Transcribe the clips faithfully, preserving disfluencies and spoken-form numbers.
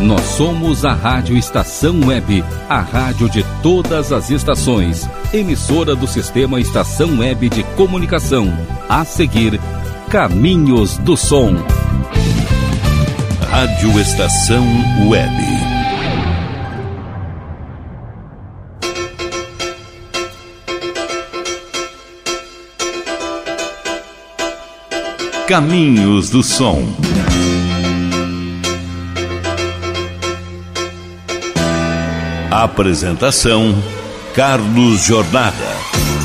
Nós somos a Rádio Estação Web, a rádio de todas as estações, emissora do Sistema Estação Web de Comunicação. A seguir, Caminhos do Som. Rádio Estação Web. Caminhos do Som. Apresentação, Carlos Jornada.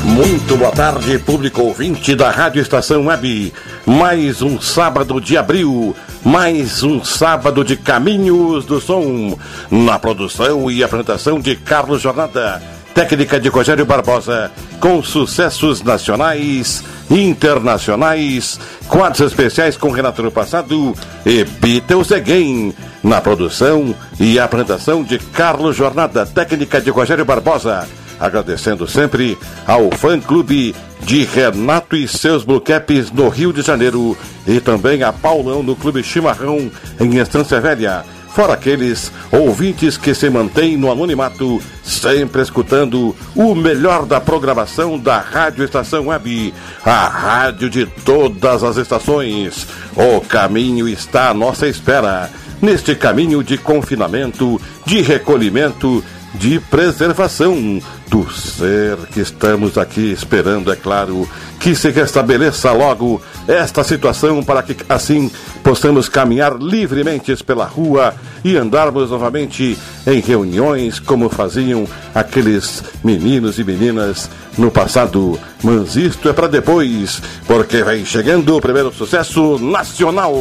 Muito boa tarde, público ouvinte da Rádio Estação Web. Mais um sábado de abril, mais um sábado de Caminhos do Som. Na produção e apresentação de Carlos Jornada, técnica de Rogério Barbosa, com sucessos nacionais, internacionais, quadros especiais com Renato no Passado e Bitelzeguem. Na produção e apresentação de Carlos Jornada, técnica de Rogério Barbosa. Agradecendo sempre ao fã-clube de Renato e seus Blue Caps no Rio de Janeiro. E também a Paulão no Clube Chimarrão, em Estância Velha. Fora aqueles ouvintes que se mantêm no anonimato, sempre escutando o melhor da programação da Rádio Estação Web, a rádio de todas as estações. O caminho está à nossa espera. Neste caminho de confinamento, de recolhimento, de preservação do ser que estamos aqui esperando, é claro, que se restabeleça logo esta situação para que assim possamos caminhar livremente pela rua e andarmos novamente em reuniões como faziam aqueles meninos e meninas no passado. Mas isto é para depois, porque vem chegando o primeiro sucesso nacional.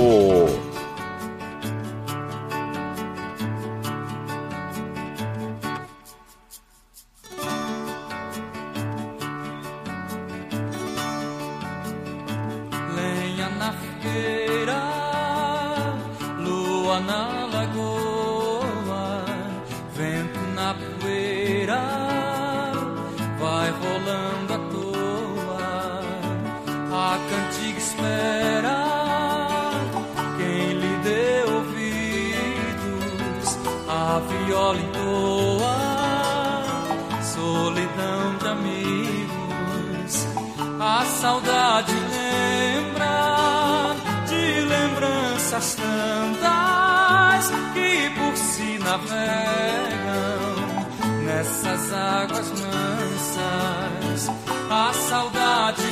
Nessas águas mansas, a saudade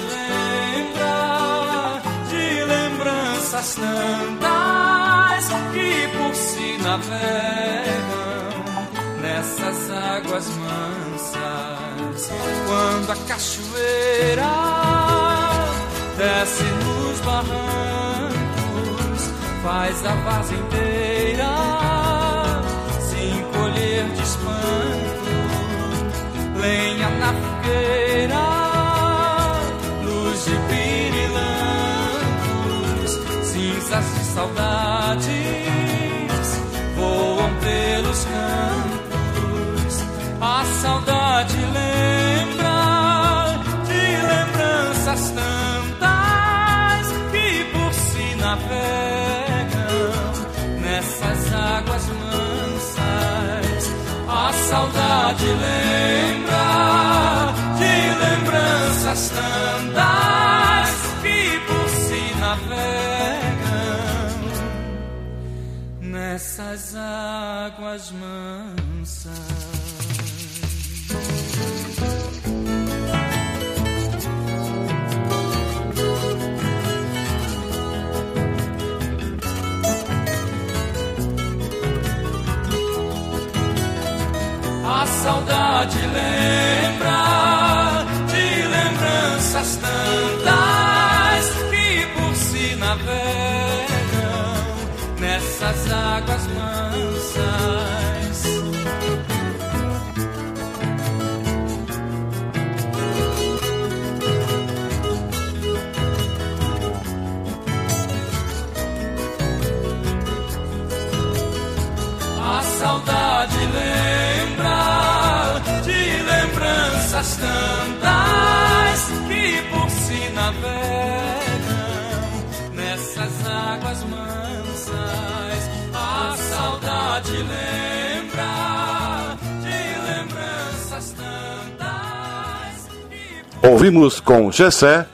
Ouvimos com Gessé,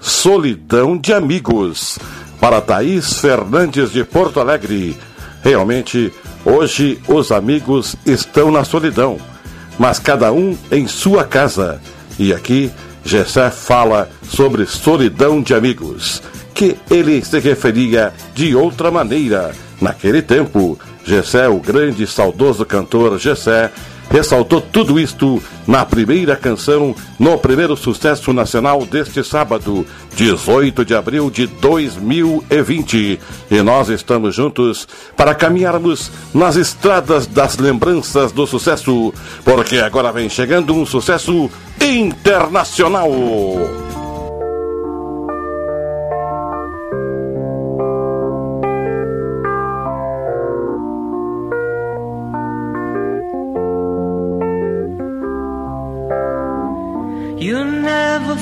Solidão de Amigos, para Thaís Fernandes de Porto Alegre. Realmente, hoje os amigos estão na solidão, mas cada um em sua casa. E aqui, Gessé fala sobre solidão de amigos, que ele se referia de outra maneira. Naquele tempo, Gessé, o grande e saudoso cantor Gessé, ressaltou tudo isto na primeira canção, no primeiro sucesso nacional deste sábado, dezoito de abril de dois mil e vinte. E nós estamos juntos para caminharmos nas estradas das lembranças do sucesso, porque agora vem chegando um sucesso internacional.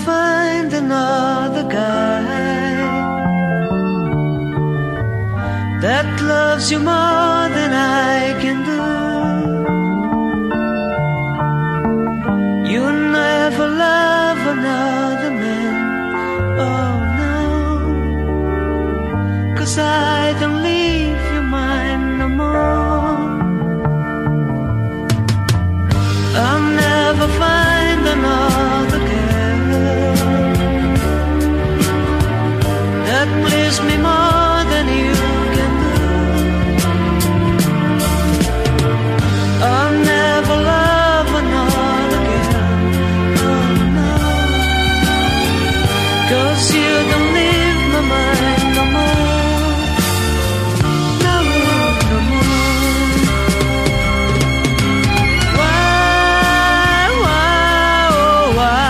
Find another guy that loves you more than I can do. You'll never love another man, oh no, 'cause I don't leave your mind no more. I'll never find another guy that please me more than you can do. I'll never love another girl, oh no, 'cause you don't leave my mind no more, no more, no more. Why, why, oh why?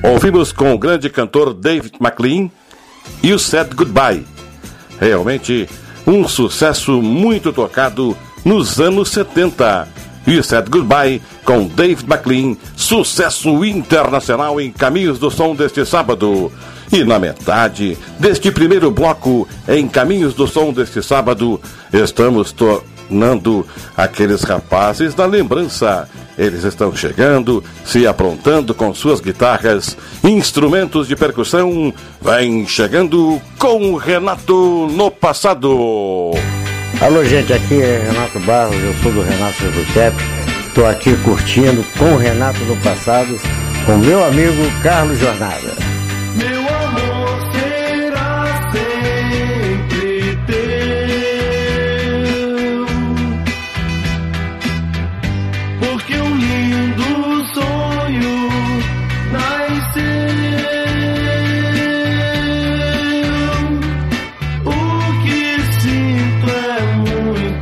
Ouvimos com o grande cantor David McLean, You Said Goodbye. Realmente um sucesso muito tocado nos anos setenta. You Said Goodbye com David McLean, sucesso internacional em Caminhos do Som deste sábado. E na metade deste primeiro bloco em Caminhos do Som deste sábado, estamos tornando aqueles rapazes da lembrança. Eles estão chegando, se aprontando com suas guitarras, instrumentos de percussão. Vem chegando com o Renato no Passado. Alô, gente, aqui é Renato Barros, eu sou do Renato do Blue Caps. Estou aqui curtindo com o Renato no Passado, com meu amigo Carlos Jornada. Meu amor será sempre teu, porque um lindo sonho nasceu. O que sinto é muito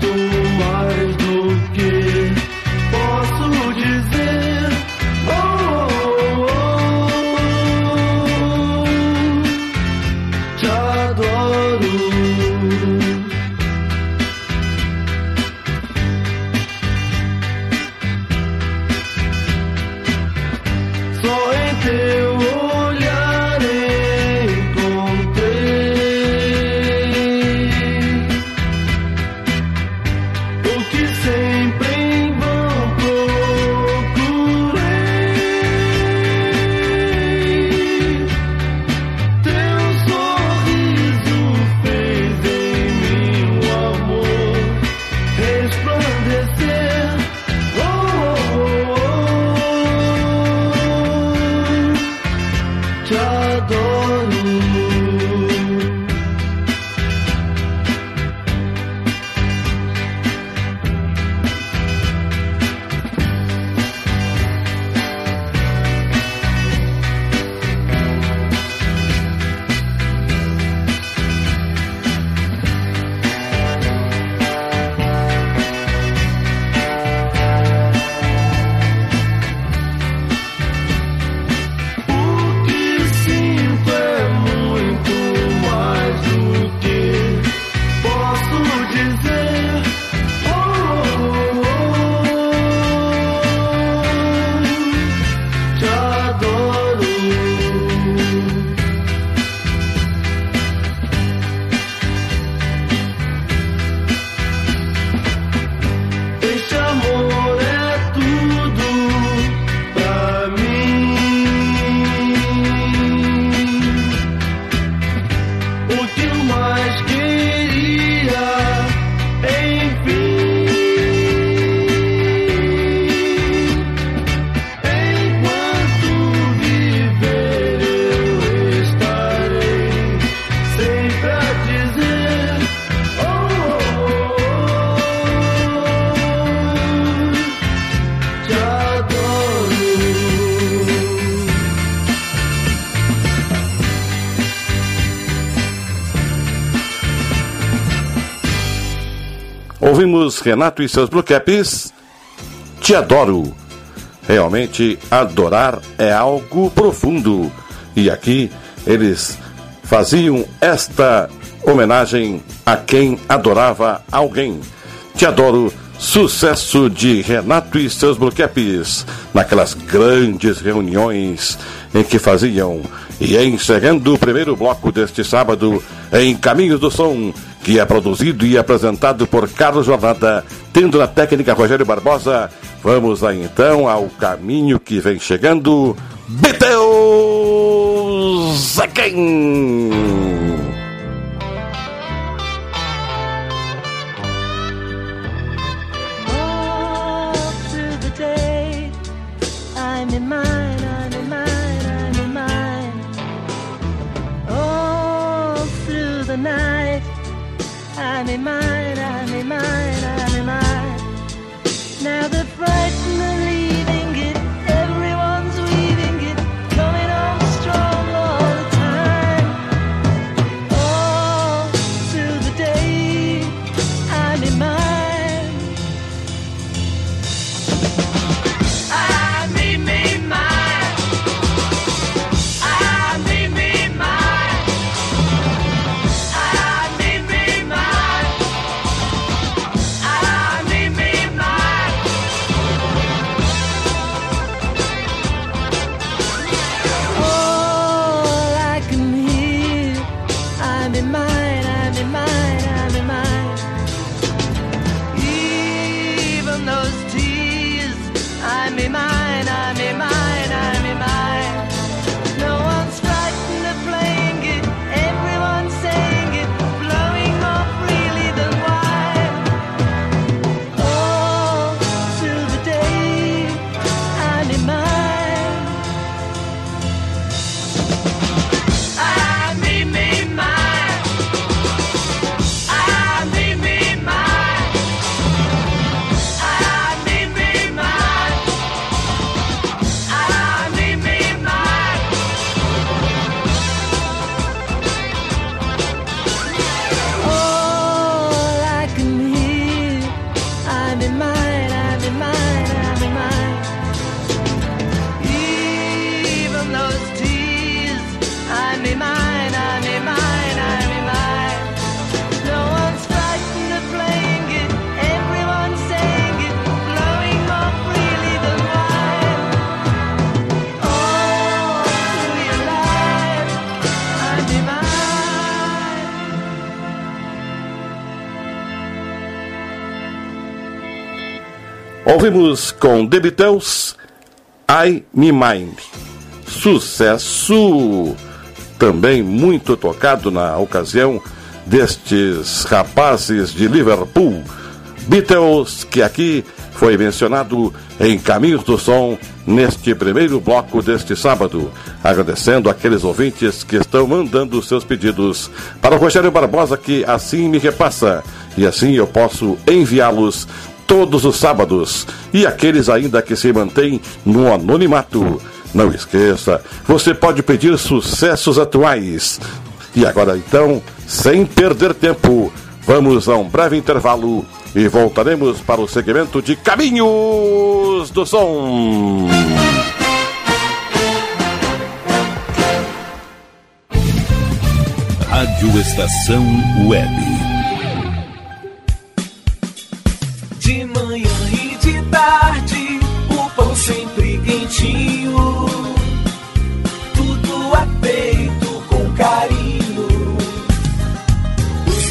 Ouvimos Renato e seus Blue Caps, Te Adoro. Realmente, adorar é algo profundo. E aqui eles faziam esta homenagem a quem adorava alguém. Te Adoro, sucesso de Renato e seus Blue Caps, naquelas grandes reuniões em que faziam. E encerrando o primeiro bloco deste sábado, em Caminhos do Som, que é produzido e apresentado por Carlos Jornada, tendo na técnica Rogério Barbosa, vamos lá então ao caminho que vem chegando, Bitelzeguem! I'm in mine, I'm in mine, I'm in mine. Now the frightened are leaving it, everyone's weaving it, coming on strong all the time. All through the day, I'm in mine. I need me mine. I need me mine. I Ouvimos com The Beatles, I Me Mine. Sucesso também muito tocado na ocasião destes rapazes de Liverpool. Beatles, que aqui foi mencionado em Caminhos do Som, neste primeiro bloco deste sábado. Agradecendo aqueles ouvintes que estão mandando seus pedidos para o Rogério Barbosa, que assim me repassa. E assim eu posso enviá-los todos os sábados, e aqueles ainda que se mantêm no anonimato. Não esqueça, você pode pedir sucessos atuais. E agora então, sem perder tempo, vamos a um breve intervalo e voltaremos para o segmento de Caminhos do Som. Rádio Estação Web. Tudo é feito com carinho. Os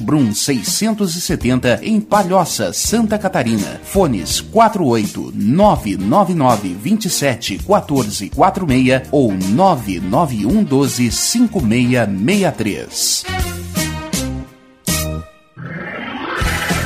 Brum seiscentos e setenta, em Palhoça, Santa Catarina. Fones quatro oito nove nove nove dois sete um quatro quatro seis ou nove nove um um dois cinco seis seis três.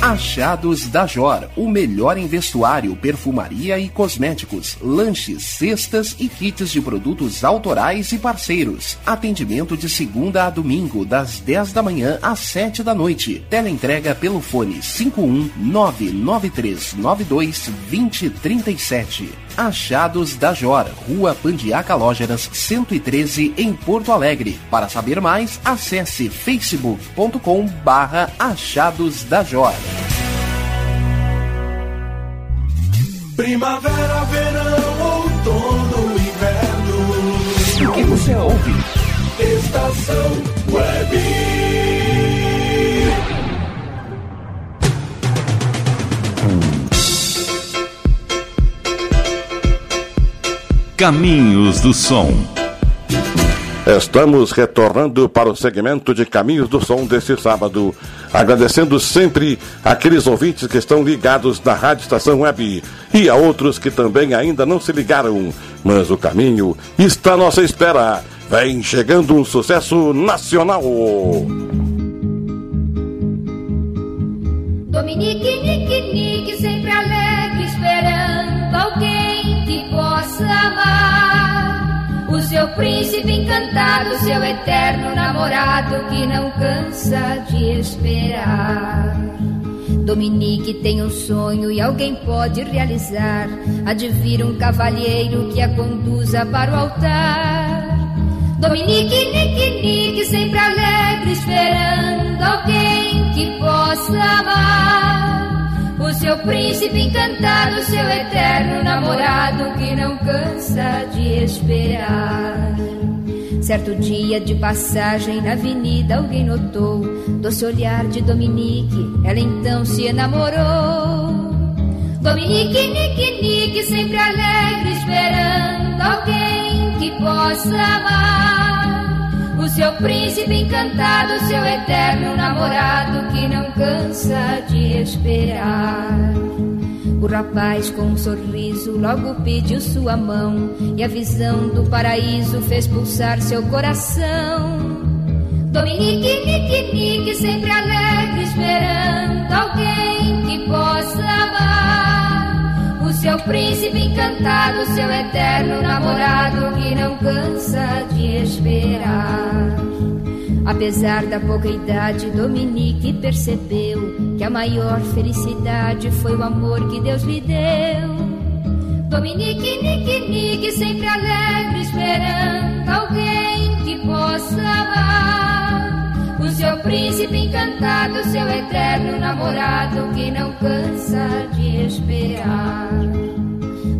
Achados da Jor, o melhor em vestuário, perfumaria e cosméticos, lanches, cestas e kits de produtos autorais e parceiros. Atendimento de segunda a domingo, das dez da manhã às sete da noite. Teleentrega pelo fone cinco um nove nove três nove dois dois zero três sete. Achados da Jor, Rua Pandiaca Lógeras, cento e treze, em Porto Alegre. Para saber mais, acesse facebook.com barra Achados da Jor. Primavera, verão, outono, inverno. O que você ouve? Estação Web. Caminhos do Som. Estamos retornando para o segmento de Caminhos do Som deste sábado, agradecendo sempre aqueles ouvintes que estão ligados na Rádio Estação Web e a outros que também ainda não se ligaram, mas o caminho está à nossa espera. Vem chegando um sucesso nacional. Dominique, nique, nique, sempre alegre, esperando alguém que possa amar. O seu príncipe encantado, seu eterno namorado que não cansa de esperar. Dominique tem um sonho e alguém pode realizar. Advira um cavalheiro que a conduza para o altar. Dominique, nique, nique, sempre alegre, esperando alguém que possa amar. O seu príncipe encantado, seu eterno namorado que não cansa de esperar. Certo dia de passagem na avenida alguém notou doce olhar de Dominique, ela então se enamorou. Dominique, nique, nique, sempre alegre, esperando alguém que possa amar. O seu príncipe encantado, seu eterno namorado que não cansa de esperar. O rapaz com um sorriso logo pediu sua mão e a visão do paraíso fez pulsar seu coração. Dominique, nique, nique, sempre alegre, esperando alguém que possa amar. O seu príncipe encantado, seu eterno namorado que não cansa de esperar. Apesar da pouca idade, Dominique percebeu que a maior felicidade foi o amor que Deus lhe deu. Dominique, nique, nique, sempre alegre, esperando alguém que possa amar. O seu príncipe encantado, seu eterno namorado que não cansa de esperar.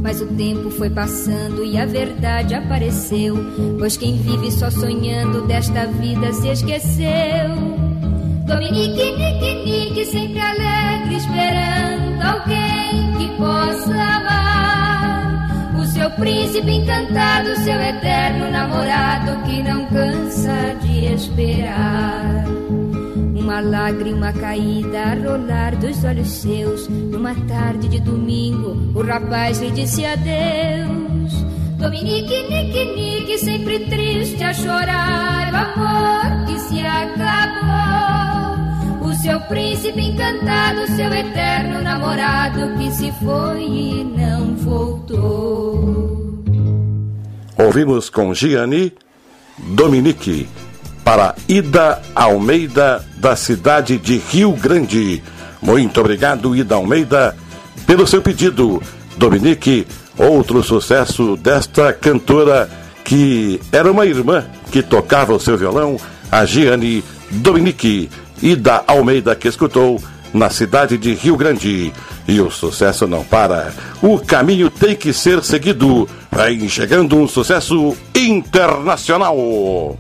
Mas o tempo foi passando e a verdade apareceu, pois quem vive só sonhando desta vida se esqueceu. Dominique, nique, nique, sempre alegre, esperando alguém que possa amar. O seu príncipe encantado, seu eterno namorado que não cansa de esperar. Uma lágrima caída a rolar dos olhos seus, numa tarde de domingo, o rapaz lhe disse adeus. Dominique, nique, nique, sempre triste a chorar, o amor que se acabou. O seu príncipe encantado, seu eterno namorado que se foi e não voltou. Ouvimos com Giane, Dominique, para Ida Almeida, da cidade de Rio Grande. Muito obrigado, Ida Almeida, pelo seu pedido. Dominique, outro sucesso desta cantora que era uma irmã que tocava o seu violão, a Giane. Dominique, Ida Almeida, que escutou na cidade de Rio Grande. E o sucesso não para. O caminho tem que ser seguido. Vem chegando um sucesso internacional.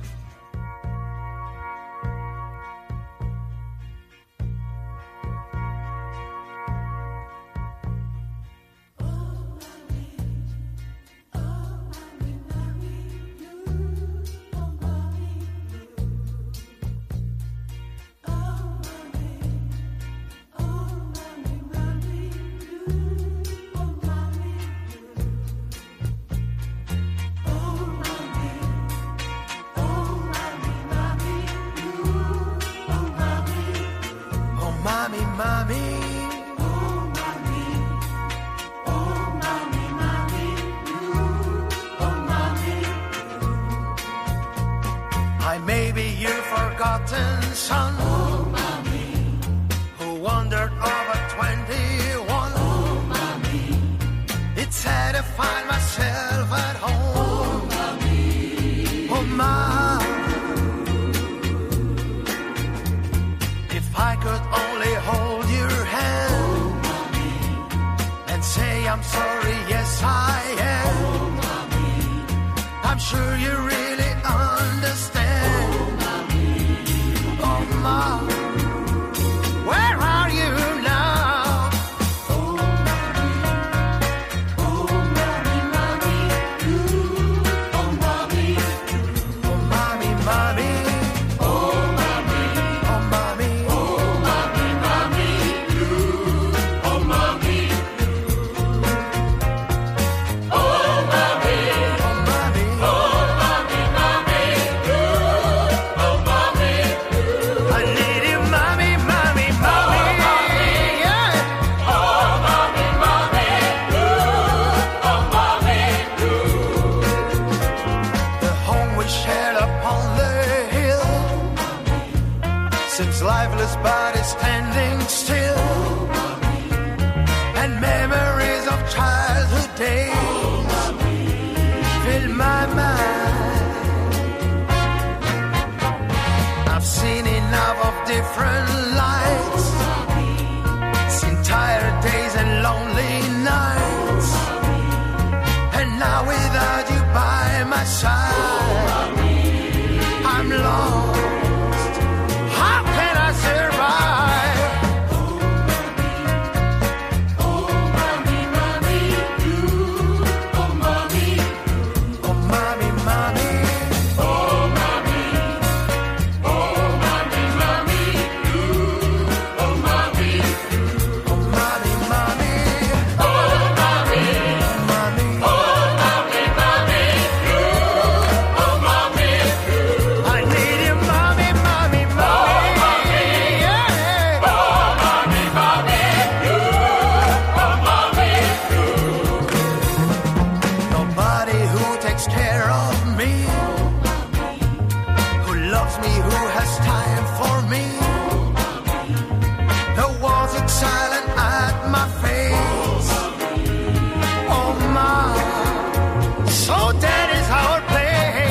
So that is our place.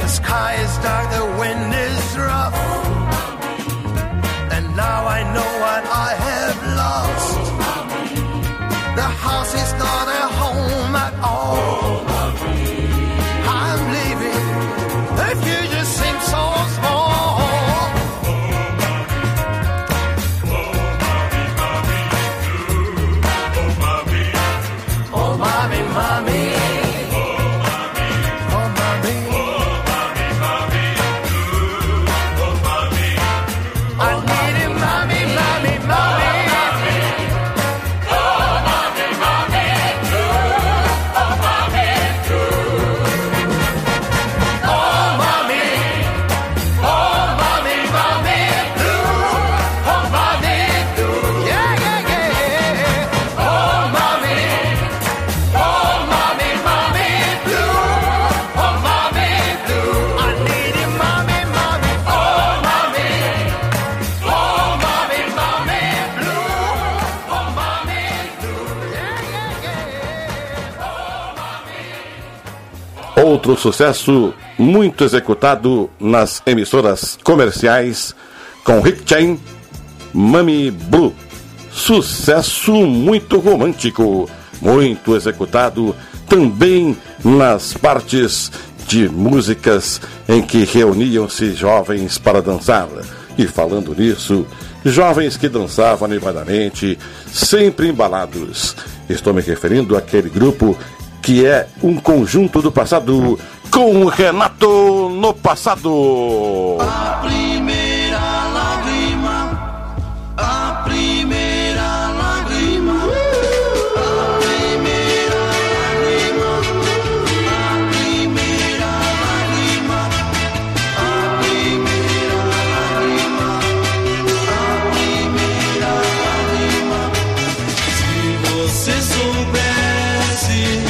The sky is dark, the wind is rough. And now I know what I have lost. The house is not a home at all. I'm leaving. The future seems so small. Outro sucesso muito executado nas emissoras comerciais com Rick Chain, Mami Blue. Sucesso muito romântico, muito executado também nas partes de músicas em que reuniam-se jovens para dançar. E falando nisso, jovens que dançavam animadamente, sempre embalados. Estou me referindo àquele grupo que é um conjunto do passado, com Renato no Passado. A primeira lágrima, a primeira lágrima, a primeira lágrima, a primeira lágrima, a primeira lágrima, a primeira lágrima. Se você soubesse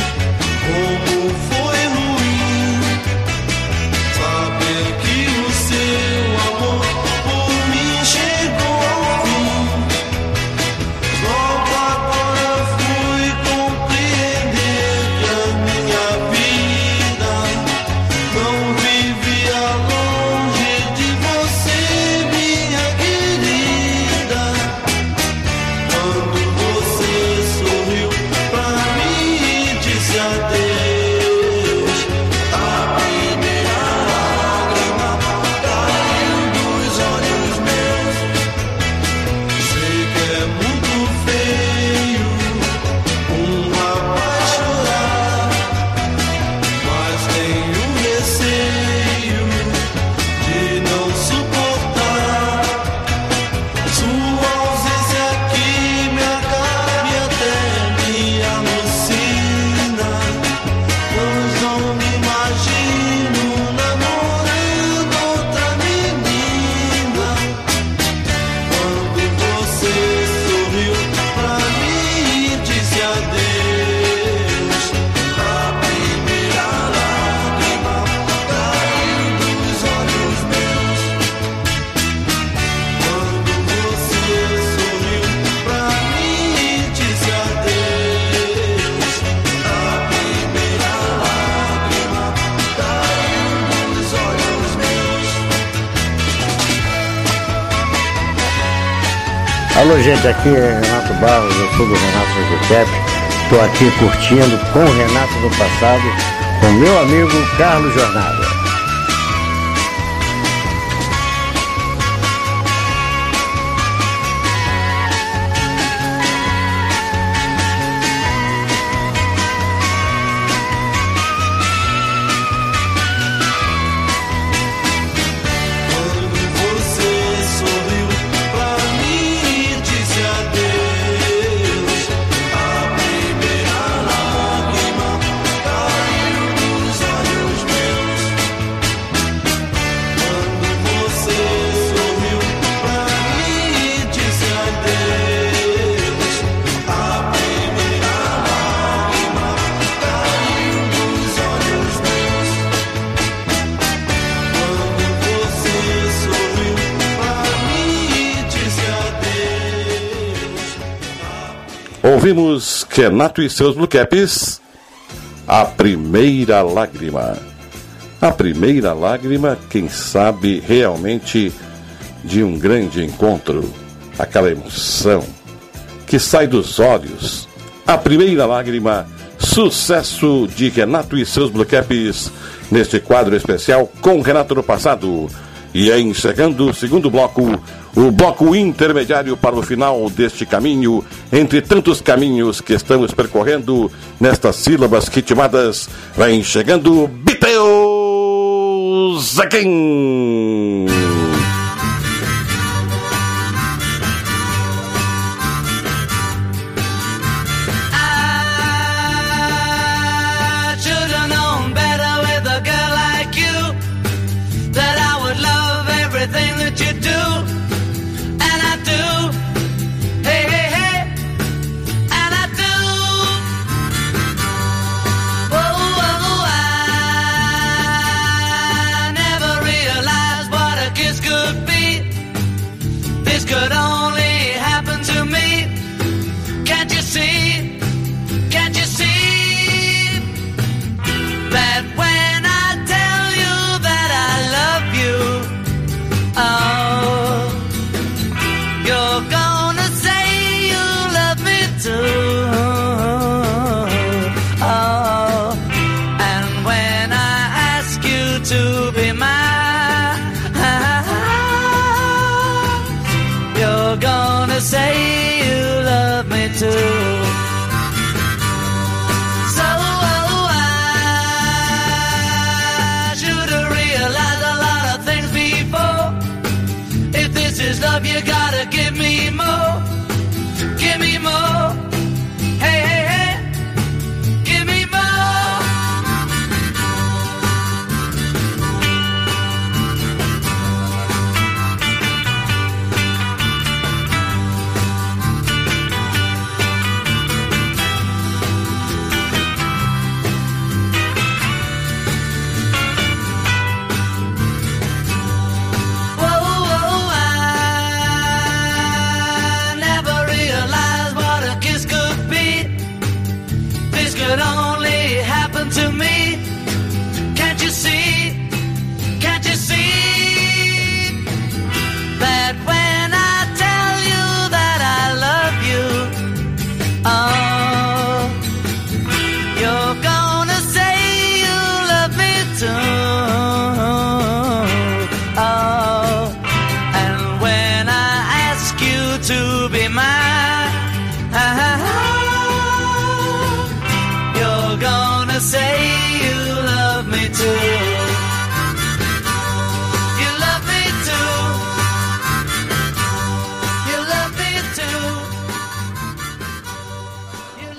como foi ruim saber que o seu amor por mim chegou ao fim. Logo agora fui compreender que a minha vida não vivia longe de você, minha querida. Quando você sorriu pra mim e disse adeus. Alô gente, aqui é Renato Barros, eu sou do Renato no Passado, estou aqui curtindo com o Renato no Passado, com meu amigo Carlos Jornada. Ouvimos Renato e seus Blue Caps, A primeira lágrima. A primeira lágrima, quem sabe, realmente de um grande encontro. Aquela emoção que sai dos olhos. A primeira lágrima, sucesso de Renato e seus Blue Caps, neste quadro especial com Renato no Passado. E em chegando o segundo bloco, o bloco intermediário para o final deste caminho, entre tantos caminhos que estamos percorrendo nestas sílabas ritmadas, vem chegando Bitelzeguem!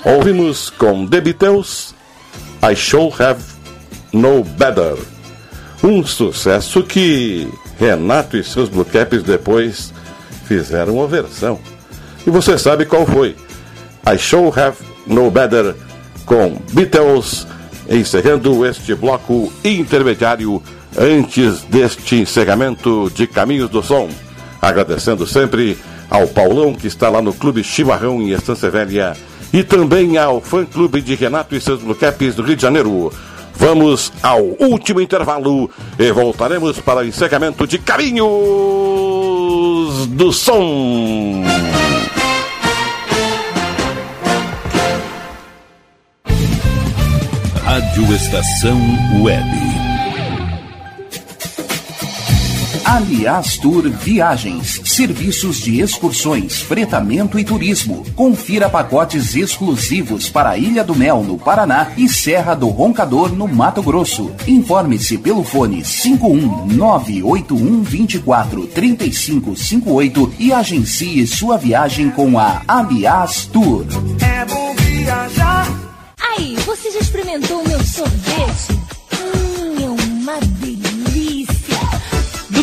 Ouvimos com The Beatles, I Shall Have No Better. Um sucesso que Renato e seus Blue Caps depois fizeram uma versão. E você sabe qual foi? I Shall Have No Better com Beatles, encerrando este bloco intermediário antes deste encerramento de Caminhos do Som. Agradecendo sempre ao Paulão que está lá no Clube Chimarrão em Estância Velha. E também ao fã-clube de Renato e seus Blue Caps do Rio de Janeiro. Vamos ao último intervalo e voltaremos para o encerramento de Caminhos do Som. Rádio Estação Web. Aliás Tour Viagens, serviços de excursões, fretamento e turismo. Confira pacotes exclusivos para a Ilha do Mel, no Paraná, e Serra do Roncador, no Mato Grosso. Informe-se pelo fone cinco um nove oito um dois quatro três cinco cinco oito e agencie sua viagem com a Aliás Tour. É bom viajar. Aí, você já experimentou o meu sorvete? Hum, é uma delícia. Do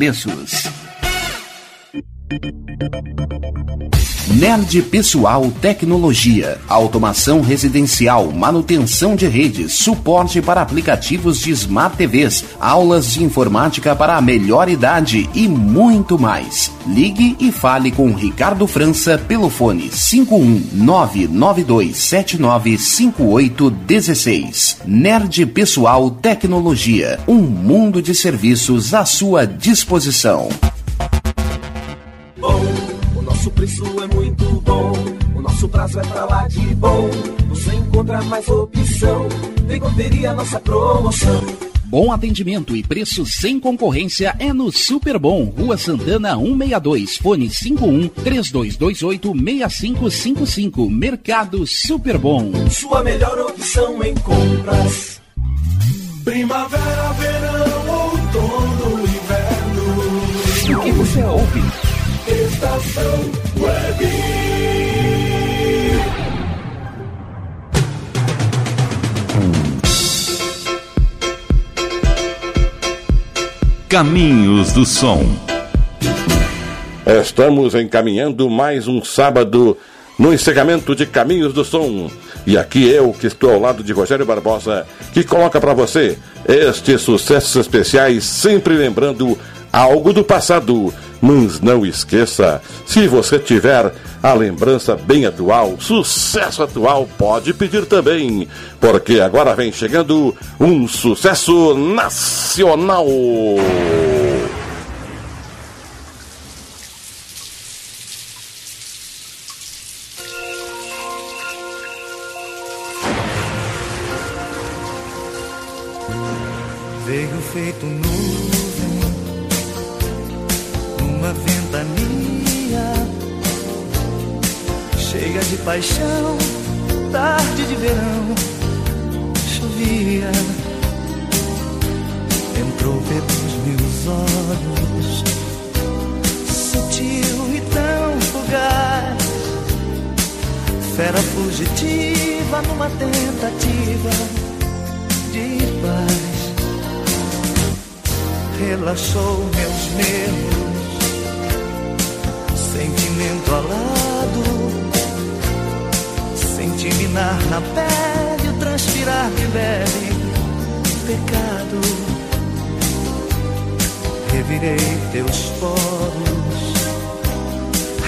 Preços. Nerd Pessoal Tecnologia, automação residencial, manutenção de redes, suporte para aplicativos de Smart T Vs, aulas de informática para a melhor idade e muito mais. Ligue e fale com Ricardo França pelo fone cinco um nove nove dois sete nove cinco oito um seis. Nerd Pessoal Tecnologia, um mundo de serviços à sua disposição. O preço é muito bom, o nosso prazo é pra lá de bom. Você encontra mais opção, vem conferir a nossa promoção. Bom atendimento e preço sem concorrência é no Super Bom, Rua Santana cento e sessenta e dois, fone cinco um três dois dois oito seis cinco cinco cinco, Mercado Super Bom. Sua melhor opção em compras. Primavera, verão, outono, inverno. O que você ouve? Estação Web. Caminhos do Som. Estamos encaminhando mais um sábado no encerramento de Caminhos do Som. E aqui eu, que estou ao lado de Rogério Barbosa, que coloca para você estes sucessos especiais, sempre lembrando algo do passado. Mas não esqueça, se você tiver a lembrança bem atual, sucesso atual, pode pedir também, porque agora vem chegando um sucesso nacional. Veio feito no ventania cheia de paixão, tarde de verão, chovia, entrou pelos meus olhos, sutil e tão fugaz, fera fugitiva numa tentativa de paz, relaxou meus medos. Sentimento alado, senti-me na pele, transpirar de leve, pecado. Revirei teus poros,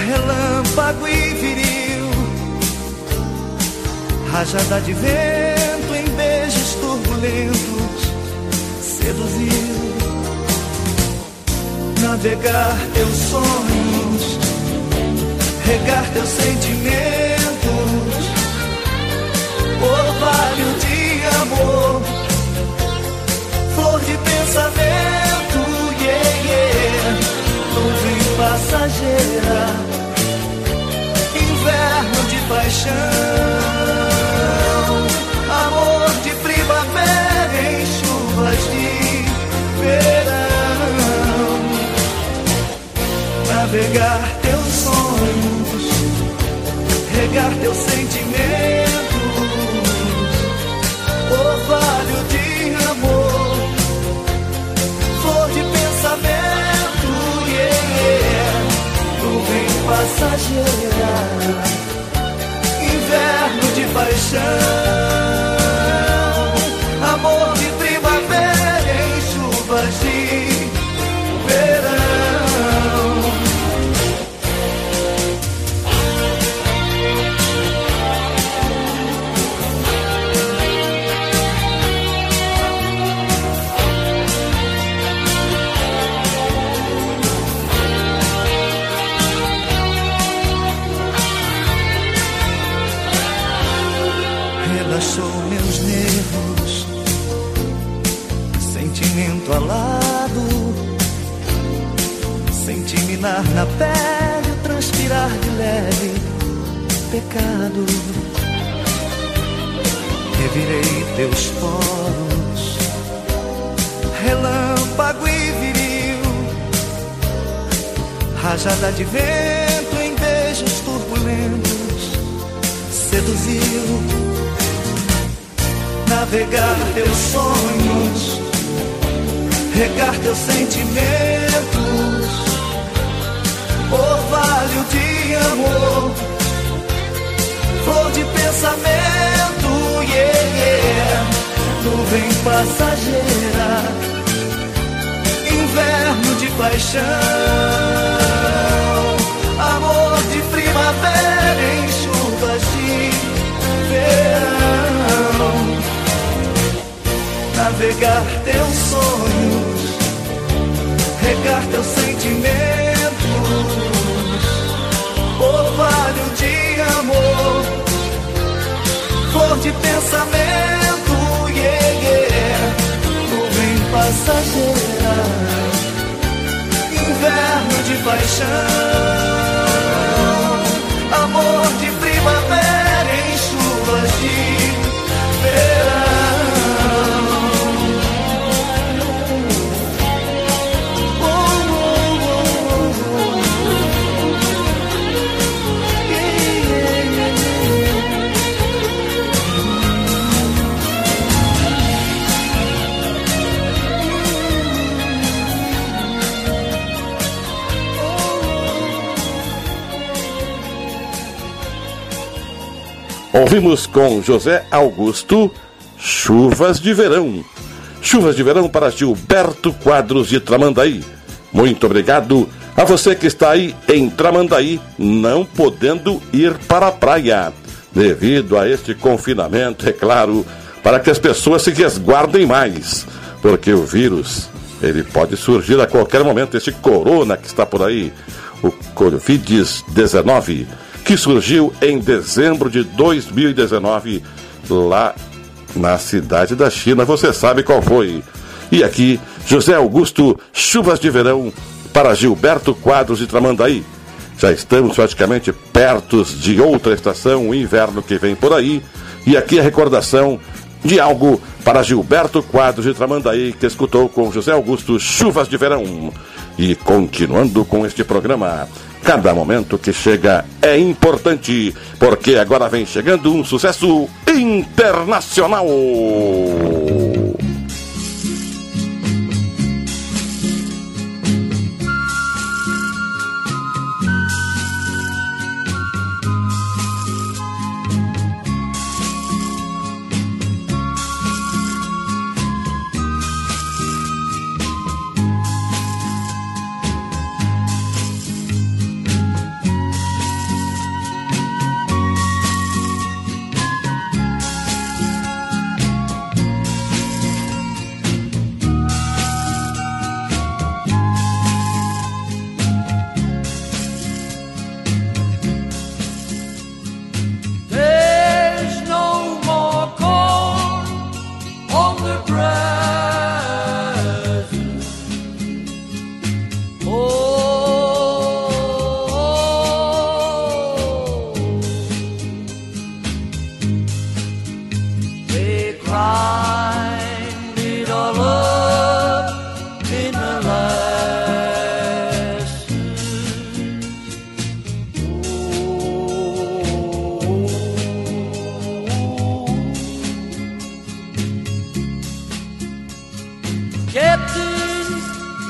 relâmpago e viril, rajada de vento em beijos turbulentos, seduziu. Navegar teus sonhos, regar teus sentimentos, orvalho de amor, flor de pensamento, yeah, yeah. Nuvem passageira, inverno de paixão, amor de prisão. chegar. Inverno de paixão, amor de primavera em chuvas de verão. Relaxou meus nervos, sentimento alado, senti minar na pele, transpirar de leve, pecado. Revirei teus poros, relâmpago e viril, rajada de vento em beijos turbulentos, seduziu. Navegar teus sonhos, regar teus sentimentos, orvalho de amor, flor de pensamento, yeah, yeah. Nuvem passageira, inverno de paixão, amor de primavera em chuvas de verão. Navegar teus sonhos, regar teus sentimentos, orvalho de amor, flor de pensamento, yeah, yeah. Nuvem passageira, inverno de paixão, amor de primavera em chuvas de verão. Ouvimos com José Augusto, Chuvas de Verão. Chuvas de Verão para Gilberto Quadros de Tramandaí. Muito obrigado a você que está aí em Tramandaí, não podendo ir para a praia, devido a este confinamento, é claro, para que as pessoas se resguardem mais, porque o vírus, ele pode surgir a qualquer momento, este corona que está por aí, o covid dezenove. Que surgiu em dezembro de dois mil e dezenove, lá na cidade da China. Você sabe qual foi. E aqui, José Augusto, Chuvas de Verão, para Gilberto Quadros de Tramandaí. Já estamos praticamente perto de outra estação, o inverno que vem por aí. E aqui a recordação de algo para Gilberto Quadros de Tramandaí, que escutou com José Augusto, Chuvas de Verão. E continuando com este programa, cada momento que chega é importante, porque agora vem chegando um sucesso internacional.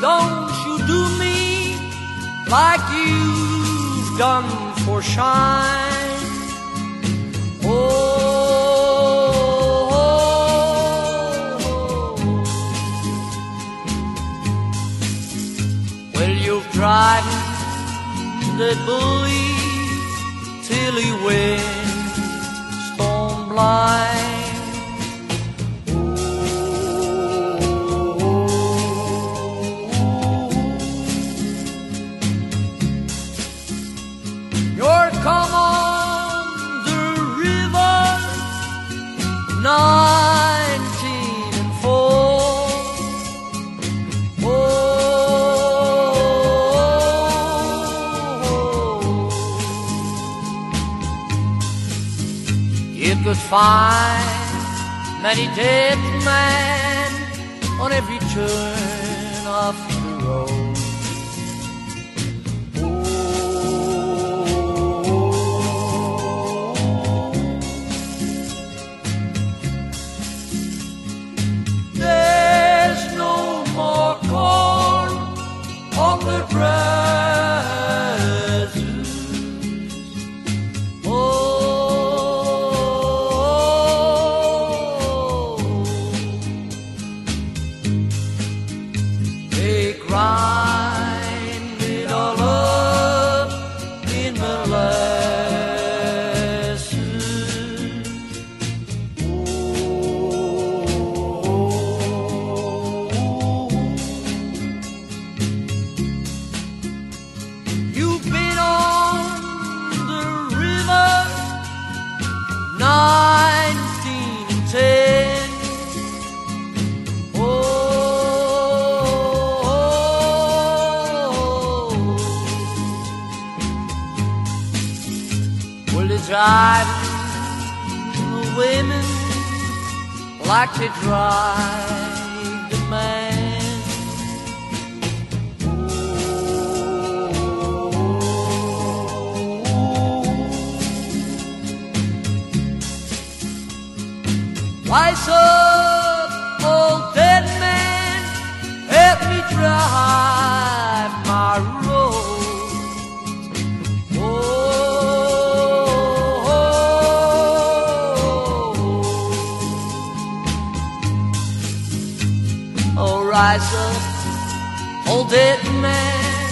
Don't you do me like you've done for or shine. Oh, oh, oh. Well, you've tried that belief till he went stone blind. Find many dead men on every turn of the road. Oh, there's no more corn on the ground. Like to drive the man. Ooh, rise up, old dead man, help me drive my road. Rise up, old dead man,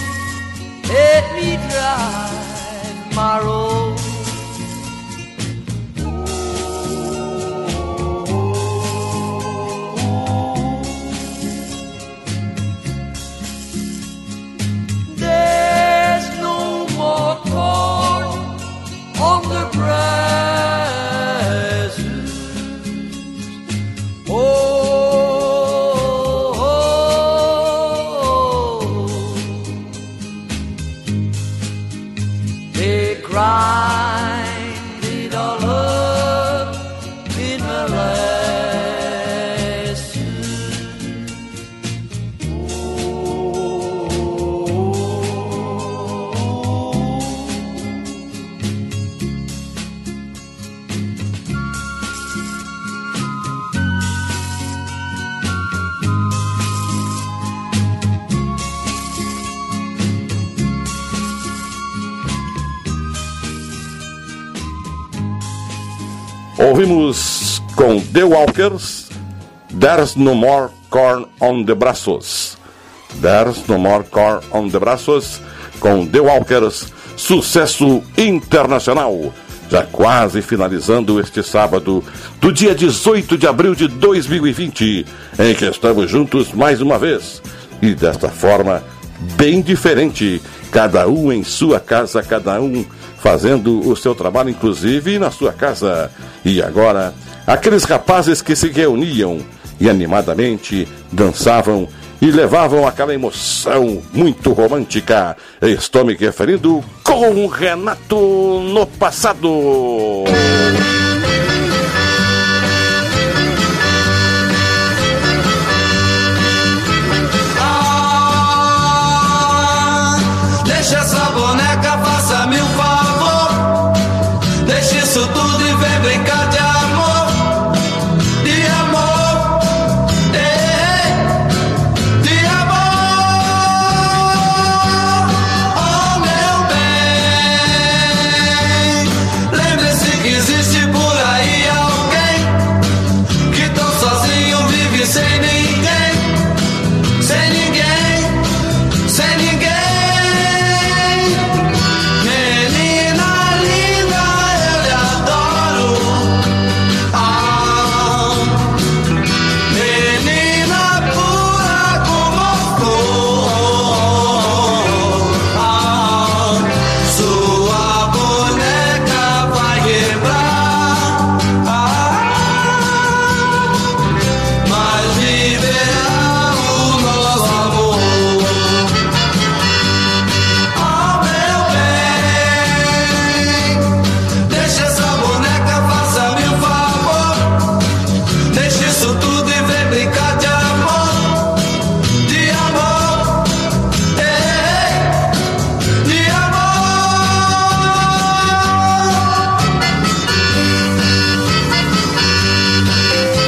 let me drive my road. There's no more corn on the grasses. Oh, ouvimos com The Walkers, There's No More Corn on the Brassos. There's No More Corn on the Brassos, com The Walkers, sucesso internacional. Já quase finalizando este sábado, do dia dezoito de abril de dois mil e vinte, em que estamos juntos mais uma vez. E desta forma, bem diferente, cada um em sua casa, cada um fazendo o seu trabalho, inclusive na sua casa. E agora, aqueles rapazes que se reuniam e animadamente dançavam e levavam aquela emoção muito romântica. Estou me referindo com Renato no Passado. Ah, deixa essa boneca, faça-me um favor. Deixa isso tudo e vem brincar de amor, de amor, de, de amor. Oh, meu bem,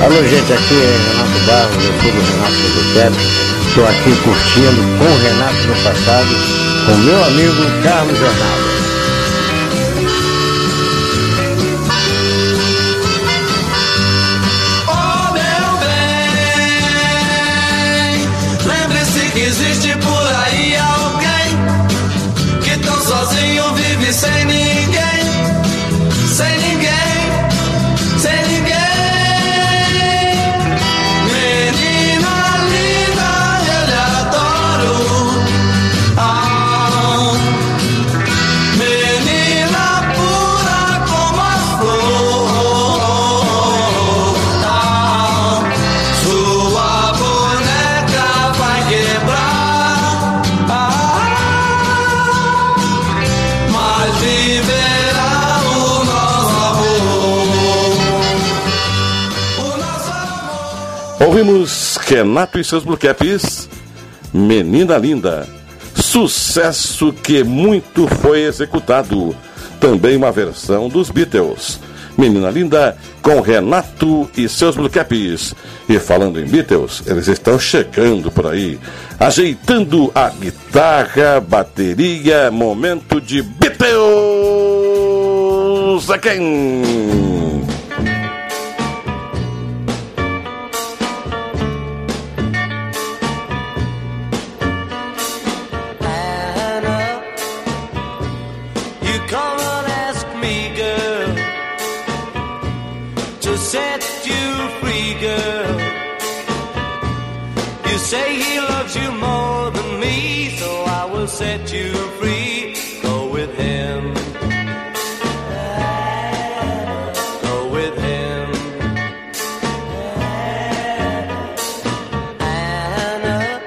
Alô gente, aqui é Renato Barros, eu sou do Renato do Teto. Estou aqui curtindo com o Renato no Passado, com meu amigo Carlos Jornada. Oh meu bem, lembre-se que existe por aí alguém que tão sozinho vive sem ninguém, sem ninguém, sem ninguém. Ouvimos Renato e seus Blue Caps, Menina Linda, sucesso que muito foi executado, também uma versão dos Beatles. Menina Linda com Renato e seus Blue Caps. E falando em Beatles, eles estão chegando por aí, ajeitando a guitarra, bateria, momento de Beatles again! Say he loves you more than me, so I will set you free. Go with him, go with him. Anna,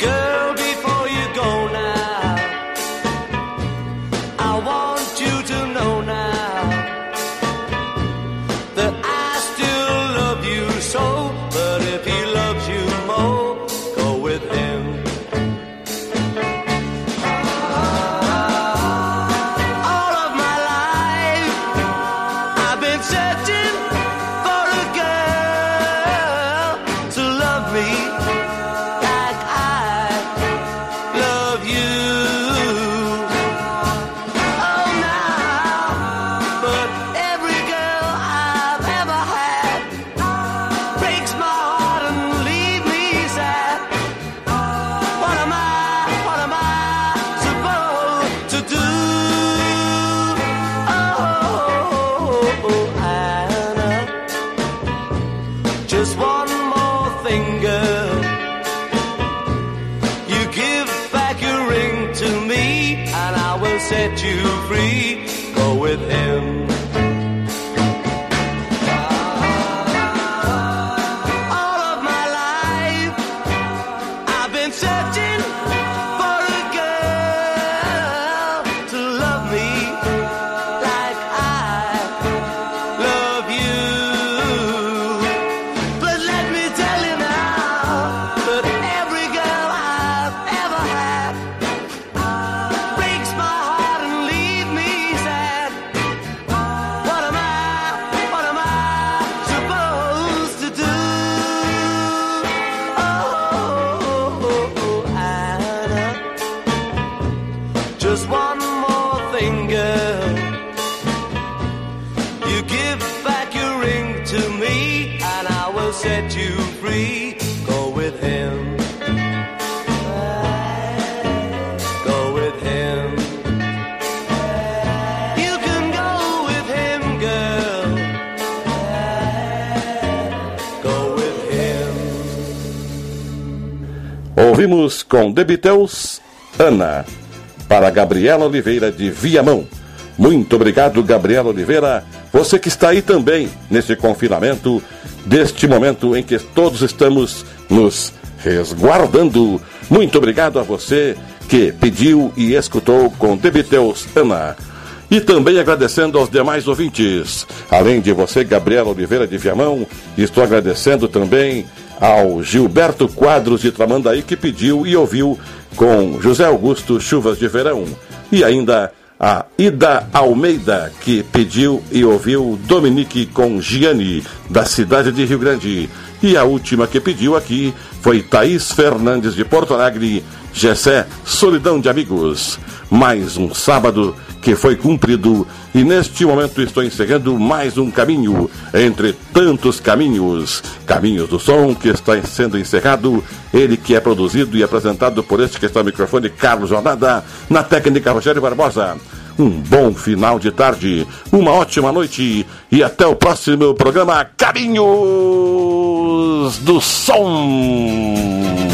girl, before you go now, I want you to know now that I still love you so. But if he loves you more, go with him. All of my life, I've been searching for a girl to love me like I love you. Oh, now, but every girl I've ever had breaks my heart and leave me sad. What am I, what am I supposed to do? Oh, Anna, just one more thing, girl. You give back your ring to me, and I will set you free. Go with him. All of my life, I've been searching for a girl to love me like I love you. But let me tell you now that every girl I've ever had breaks my heart and leaves me sad. What am I, what am I supposed to do? Oh, Anna, just one more thing, girl. You give back your ring to me, and I will set you free. Go with him, go with him. You can go with him, girl. Go with him. Ouvimos com The Beatles, Ana, para Gabriela Oliveira de Viamão. Muito obrigado, Gabriela Oliveira. Você que está aí também nesse confinamento, deste momento em que todos estamos nos resguardando. Muito obrigado a você que pediu e escutou com The Beatles, Ana. E também agradecendo aos demais ouvintes. Além de você, Gabriela Oliveira de Viamão, estou agradecendo também ao Gilberto Quadros de Tramandaí, que pediu e ouviu com José Augusto Chuvas de Verão. E ainda a Ida Almeida, que pediu e ouviu Dominique com Giane, da cidade de Rio Grande. E a última que pediu aqui foi Thaís Fernandes, de Porto Alegre, Gessé, Solidão de Amigos. Mais um sábado que foi cumprido, e neste momento estou encerrando mais um caminho, entre tantos caminhos. Caminhos do Som, que está sendo encerrado, ele que é produzido e apresentado por este que está no microfone, Carlos Jornada, na técnica Rogério Barbosa. Um bom final de tarde, uma ótima noite, e até o próximo programa Caminhos do Som.